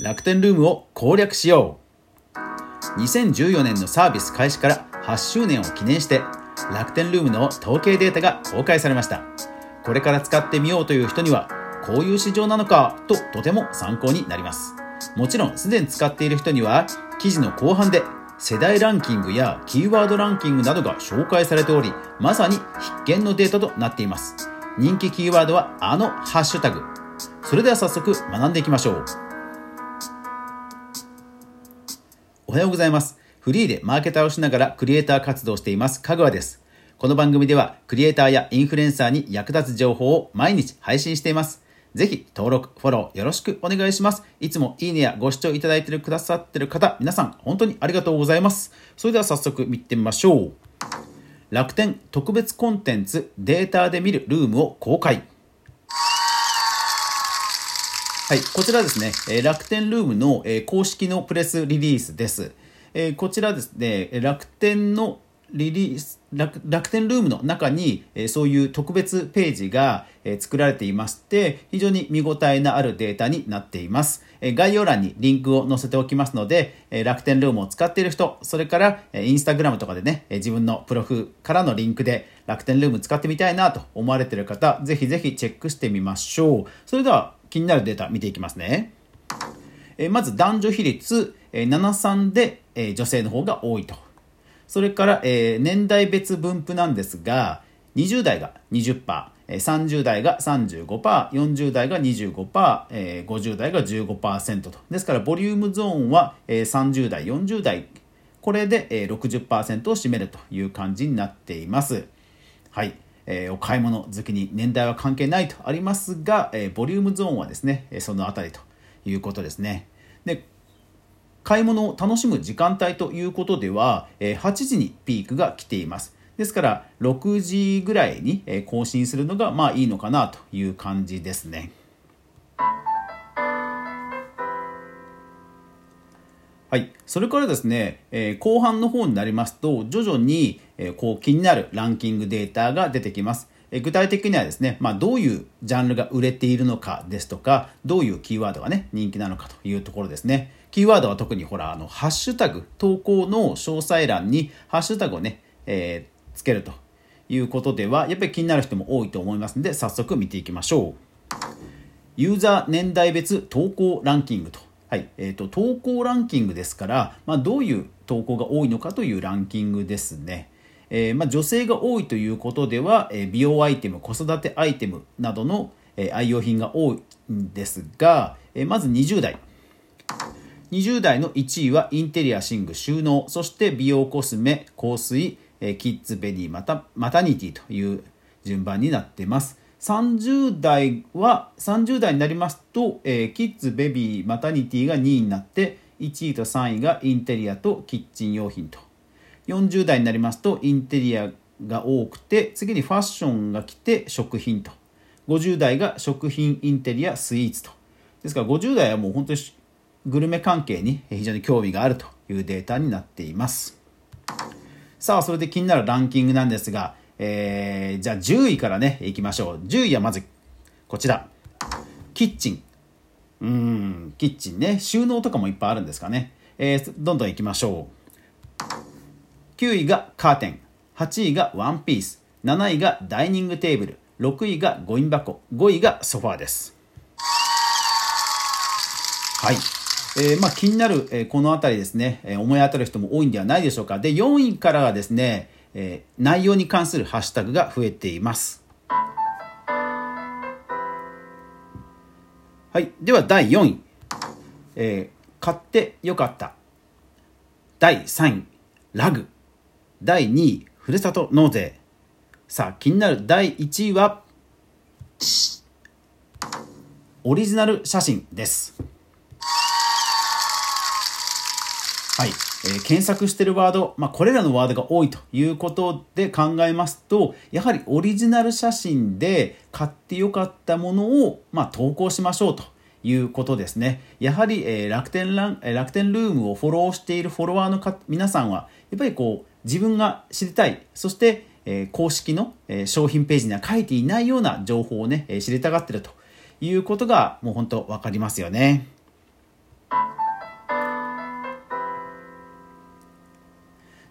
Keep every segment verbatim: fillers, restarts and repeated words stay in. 楽天ルームを攻略しよう。にせんじゅうよねんのサービス開始からはちしゅうねんを記念して楽天ルームの統計データが公開されました。これから使ってみようという人にはこういう市場なのかととても参考になります。もちろんすでに使っている人には記事の後半で世代ランキングやキーワードランキングなどが紹介されており、まさに必見のデータとなっています。人気キーワードはあのハッシュタグ。それでは早速学んでいきましょう。おはようございます。フリーでマーケターをしながらクリエイター活動をしていますかぐわです。この番組ではクリエイターやインフルエンサーに役立つ情報を毎日配信しています。ぜひ登録、フォローよろしくお願いします。いつもいいねやご視聴いただいてくださっている方、皆さん本当にありがとうございます。それでは早速見てみましょう。楽天特別コンテンツデータで見るルームを公開。はい、こちらですね、楽天ルームの公式のプレスリリースです。こちらですね、楽天のリリース 楽, 楽天ルームの中に、えー、そういう特別ページが、えー、作られていまして、非常に見応えのあるデータになっています。えー、概要欄にリンクを載せておきますので、えー、楽天ルームを使っている人、それから、えー、インスタグラムとかでね、えー、自分のプロフからのリンクで楽天ルーム使ってみたいなと思われている方、ぜひぜひチェックしてみましょう。それでは気になるデータ見ていきますね。えー、まず男女比率、えー、ななたいさんで、えー、女性の方が多いと。それから、えー、年代別分布なんですが、にじゅう代が にじゅっパーセント、さんじゅう代が さんじゅうごパーセント、よんじゅう代が にじゅうごパーセント、えー、ごじゅう代が じゅうごパーセント と。ですからボリュームゾーンは、えー、さんじゅう代、よんじゅう代、これで、えー、ろくじゅっパーセント を占めるという感じになっています。はい、えー、お買い物好きに年代は関係ないとありますが、えー、ボリュームゾーンはですね、そのあたりということですね。で、買い物を楽しむ時間帯ということでは、はちじにピークが来ています。ですからろくじぐらいに更新するのがまあいいのかなという感じですね。はい、それからですね、後半の方になりますと徐々にこう気になるランキングデータが出てきます。具体的にはですね、まあ、どういうジャンルが売れているのかですとか、どういうキーワードがね人気なのかというところですね。キーワードは特にほらあのハッシュタグ、投稿の詳細欄にハッシュタグをね、えー、つけるということではやっぱり気になる人も多いと思いますので、早速見ていきましょう。ユーザー年代別投稿ランキングと。はい、えーと、投稿ランキングですから、まあ、どういう投稿が多いのかというランキングですね。えーまあ、女性が多いということでは、えー、美容アイテム、子育てアイテムなどの、えー、愛用品が多いんですが、えー、まずにじゅう代。にじゅう代のいちいはインテリア、寝具、収納、そして美容、コスメ、香水、えー、キッズ、ベニー、またマタニティという順番になっています。30代はさんじゅう代になりますと、えー、キッズ、ベビー、マタニティがにいになって、いちいとさんいがインテリアとキッチン用品と。よんじゅう代になりますとインテリアが多くて、次にファッションが来て食品と。ごじゅう代が食品、インテリア、スイーツと。ですからごじゅう代はもう本当にグルメ関係に非常に興味があるというデータになっています。さあ、それで気になるランキングなんですが、えー、じゃあじゅういからねいきましょう。じゅういはまずこちら、キッチン。うーんキッチンね、収納とかもいっぱいあるんですかね。えー、どんどんいきましょう。きゅういがカーテン、はちいがワンピース、なないがダイニングテーブル、ろくいがゴミ箱、ごいがソファーです。はい、えーまあ、気になる、えー、このあたりですね、えー、思い当たる人も多いんではないでしょうか。で、よんいからはですね、えー、内容に関するハッシュタグが増えています。はい、ではだいよんい、えー、買ってよかった。だいさんいラグ、だいにいふるさと納税。さあ、気になるだいいちいはオリジナル写真です。はい、えー、検索しているワード、まあ、これらのワードが多いということで考えますと、やはりオリジナル写真で買ってよかったものを、まあ、投稿しましょうということですね。やはり、えー、楽天ラン、楽天ルームをフォローしているフォロワーのか皆さんはやっぱりこう自分が知りたい、そして、えー、公式の、えー、商品ページには書いていないような情報をね、えー、知りたがっているということがもう本当分かりますよね。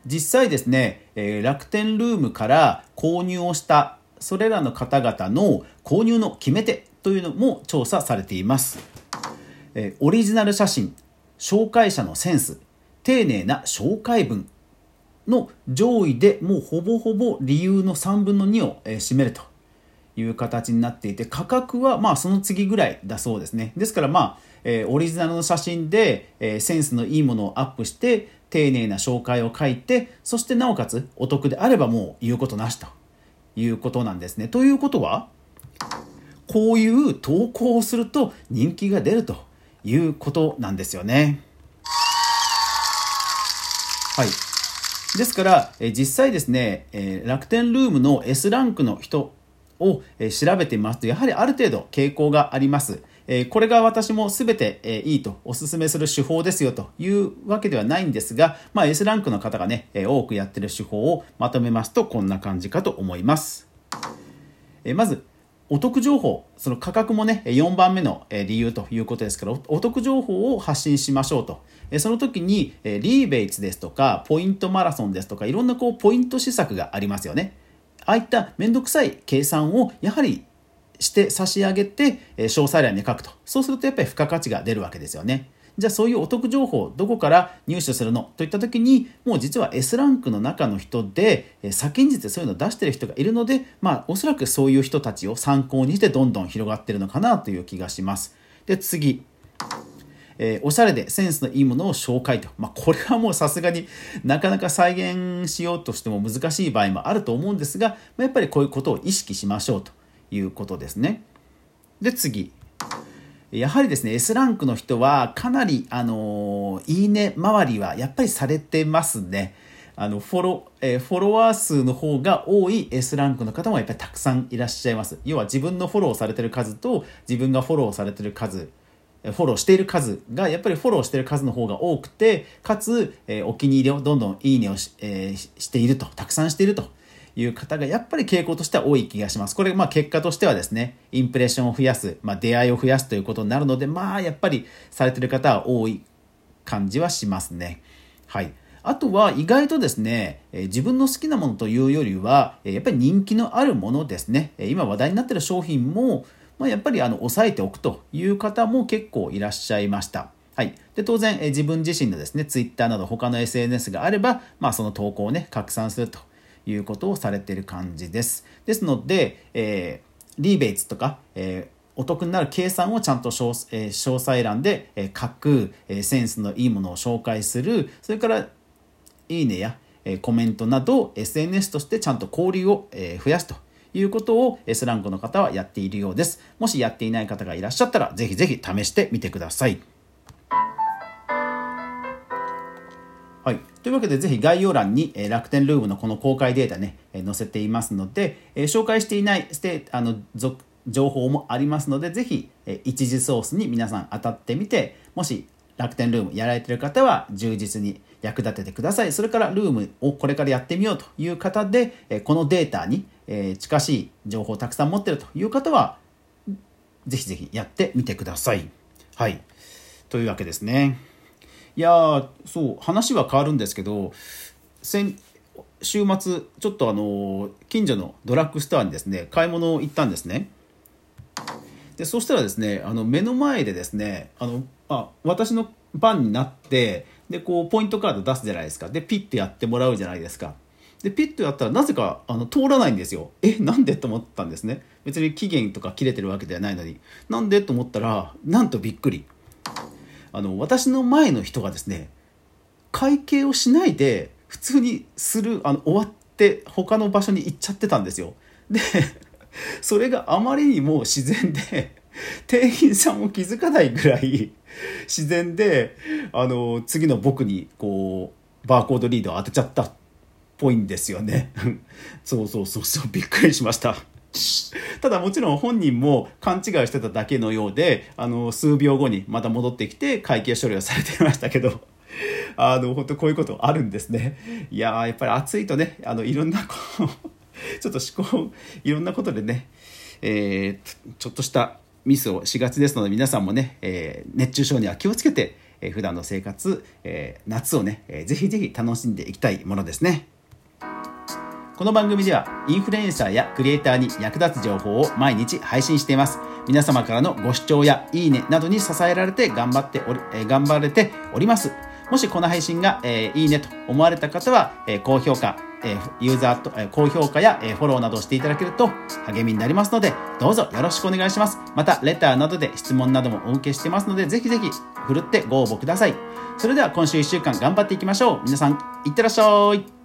実際ですね、えー、楽天ルームから購入をしたそれらの方々の購入の決め手というのも調査されています、えー、オリジナル写真、紹介者のセンス、丁寧な紹介文の上位でもうほぼほぼ理由のさんぶんのにを占めるという形になっていて、価格はまあその次ぐらいだそうですね。ですからまあ、えー、オリジナルの写真で、えー、センスのいいものをアップして丁寧な紹介を書いて、そしてなおかつお得であればもう言うことなしということなんですね。ということはこういう投稿をすると人気が出るということなんですよね。はい。ですから実際ですね、楽天ルームの S ランクの人を調べてみますと、やはりある程度傾向があります。これが私も全ていいとお勧めする手法ですよというわけではないんですが、まあ、S ランクの方がね多くやってる手法をまとめますとこんな感じかと思います。まずお得情報、その価格もねよんばんめの理由ということですから、お得情報を発信しましょうと。その時にリーベイツですとかポイントマラソンですとか、いろんなこうポイント施策がありますよね。ああいっためんどくさい計算をやはりして差し上げて詳細欄に書くと、そうするとやっぱり付加価値が出るわけですよね。じゃあそういうお得情報をどこから入手するのといった時に、もう実は S ランクの中の人で先んじてそういうのを出している人がいるので、まあおそらくそういう人たちを参考にしてどんどん広がっているのかなという気がします。で次、えー、おしゃれでセンスのいいものを紹介と、まあ、これはもうさすがになかなか再現しようとしても難しい場合もあると思うんですが、まあ、やっぱりこういうことを意識しましょうということですね。で次、やはりですね S ランクの人はかなりあのいいね周りはやっぱりされてますね。あのフォロ、えー、フォロワー数の方が多い S ランクの方もやっぱりたくさんいらっしゃいます。要は自分のフォローされてる数と自分がフォローされてる数、フォローしている数がやっぱりフォローしている数の方が多くて、かつ、えー、お気に入りをどんどんいいねを し,、えー、しているとたくさんしているという方がやっぱり傾向としては多い気がします。これまあ結果としてはですね、インプレッションを増やす、まあ、出会いを増やすということになるので、まあやっぱりされてる方は多い感じはしますね。はい。あとは意外とですね、自分の好きなものというよりはやっぱり人気のあるものですね。今話題になっている商品も、まあ、やっぱりあの抑えておくという方も結構いらっしゃいました。はい、で当然自分自身のですね、Twitter など他の エスエヌエス があれば、まあ、その投稿をね拡散するということをされている感じです。ですので、えー、リーベイツとか、えー、お得になる計算をちゃんと 詳,、えー、詳細欄で、えー、書く、えー、センスのいいものを紹介する、それからいいねや、えー、コメントなど エスエヌエス としてちゃんと交流を、えー、増やすということを S ランクの方はやっているようです。もしやっていない方がいらっしゃったらぜひぜひ試してみてください。はい、というわけでぜひ概要欄に楽天ルームのこの公開データね載せていますので、紹介していないあの情報もありますので、ぜひ一時ソースに皆さん当たってみて、もし楽天ルームやられている方は充実に役立ててください。それからルームをこれからやってみようという方で、このデータに近しい情報をたくさん持っているという方はぜひぜひやってみてください。はい、というわけですね。いやそう話は変わるんですけど、先週末ちょっとあの近所のドラッグストアにですね買い物を行ったんですね。でそしたらですね、あの目の前でですね、あのあ私の番になって、でこうポイントカード出すじゃないですか。でピッとやってもらうじゃないですか。でピッとやったらなぜかあの通らないんですよ。えなんでと思ったんですね。別に期限とか切れてるわけではないのに、なんでと思ったら、なんとびっくり、あの私の前の人がですね会計をしないで普通にするあの終わって他の場所に行っちゃってたんですよ。でそれがあまりにも自然で店員さんも気づかないぐらい自然で、あの次の僕にこうバーコードリードを当てちゃったっぽいんですよね。そうそうそうそうびっくりしました。ただもちろん本人も勘違いしてただけのようで、あの数秒後にまた戻ってきて会計処理をされていましたけど、あの本当こういうことあるんですね。いややっぱり暑いとね、あのいろんなこうちょっと思考いろんなことでね、えー、ちょっとしたミスをしがちですので、皆さんもね、えー、熱中症には気をつけて、えー、普段の生活、えー、夏をね、えー、ぜひぜひ楽しんでいきたいものですね。この番組ではインフルエンサーやクリエイターに役立つ情報を毎日配信しています。皆様からのご視聴やいいねなどに支えられて頑張っており、えー、頑張れております。もしこの配信が、えー、いいねと思われた方は、えー、高評価、えー、ユーザーと、えー、高評価や、えー、フォローなどをしていただけると励みになりますので、どうぞよろしくお願いします。またレターなどで質問などもお受けしてますので、ぜひぜひふるってご応募ください。それでは今週いっしゅうかん頑張っていきましょう。皆さんいってらっしゃい。